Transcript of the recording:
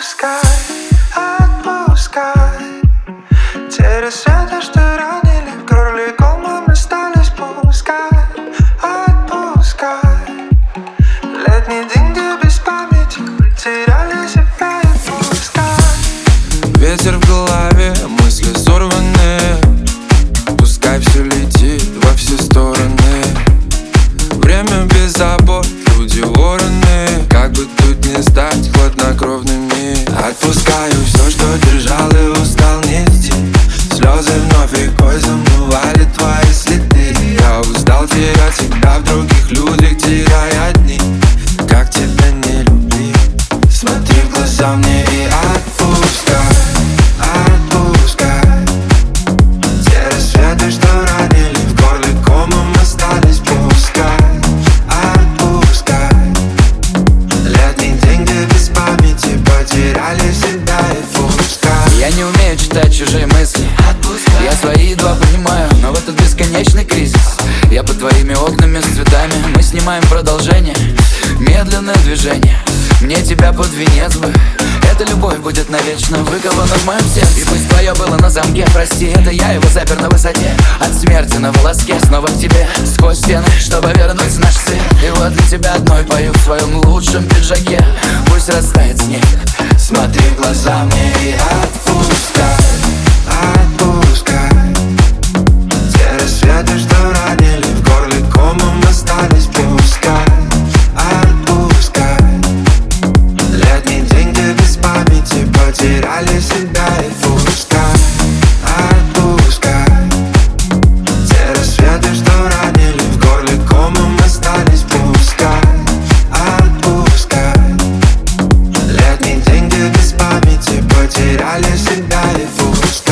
Отпускай, отпускай. Те рассветы, что ранили в горле комом, остались пускай. Отпускай. Летний день, где без памяти потеряли себя, и пускай. Ветер в голове, мысли сорваны. Пускай все летит во все стороны. Время без забот, люди вороны. Как бы тут не стать хладнокровными. Отпускаю все, что держал и устал нести. Слезы вновь рекой замывали твои следы. Я устал терять себя в других людях, теряя дни. Как тебя не люблю, смотри в глаза мне и отпускай, отпускай. Те рассветы, что ранили в горле комом, остались пускай. Я не умею читать чужие мысли. Отпускай. Я свои едва понимаю, но в этот бесконечный кризис я под твоими окнами с цветами. Мы снимаем продолжение, медленное движение. Мне тебя под венец бы. Эта любовь будет навечно выкована в моем сердце. И пусть твое было на замке, прости, это я его запер на высоте. От смерти на волоске, снова к тебе. Сквозь стены, чтобы вернуть наш свет. И вот для тебя одной пою в своем лучшем пиджаке. Пусть растает снег, смотри в глаза мне и отпускай, отпускай. Те рассветы, что ранили в горле комом, остались пускай. Отпускай. Летний день, где без памяти потеряли себя и пускай. Отпускай. Те рассветы, что ранили в горле комом, остались пускай. Отпускай. Летний день, где без памяти потеряли себя и пускай.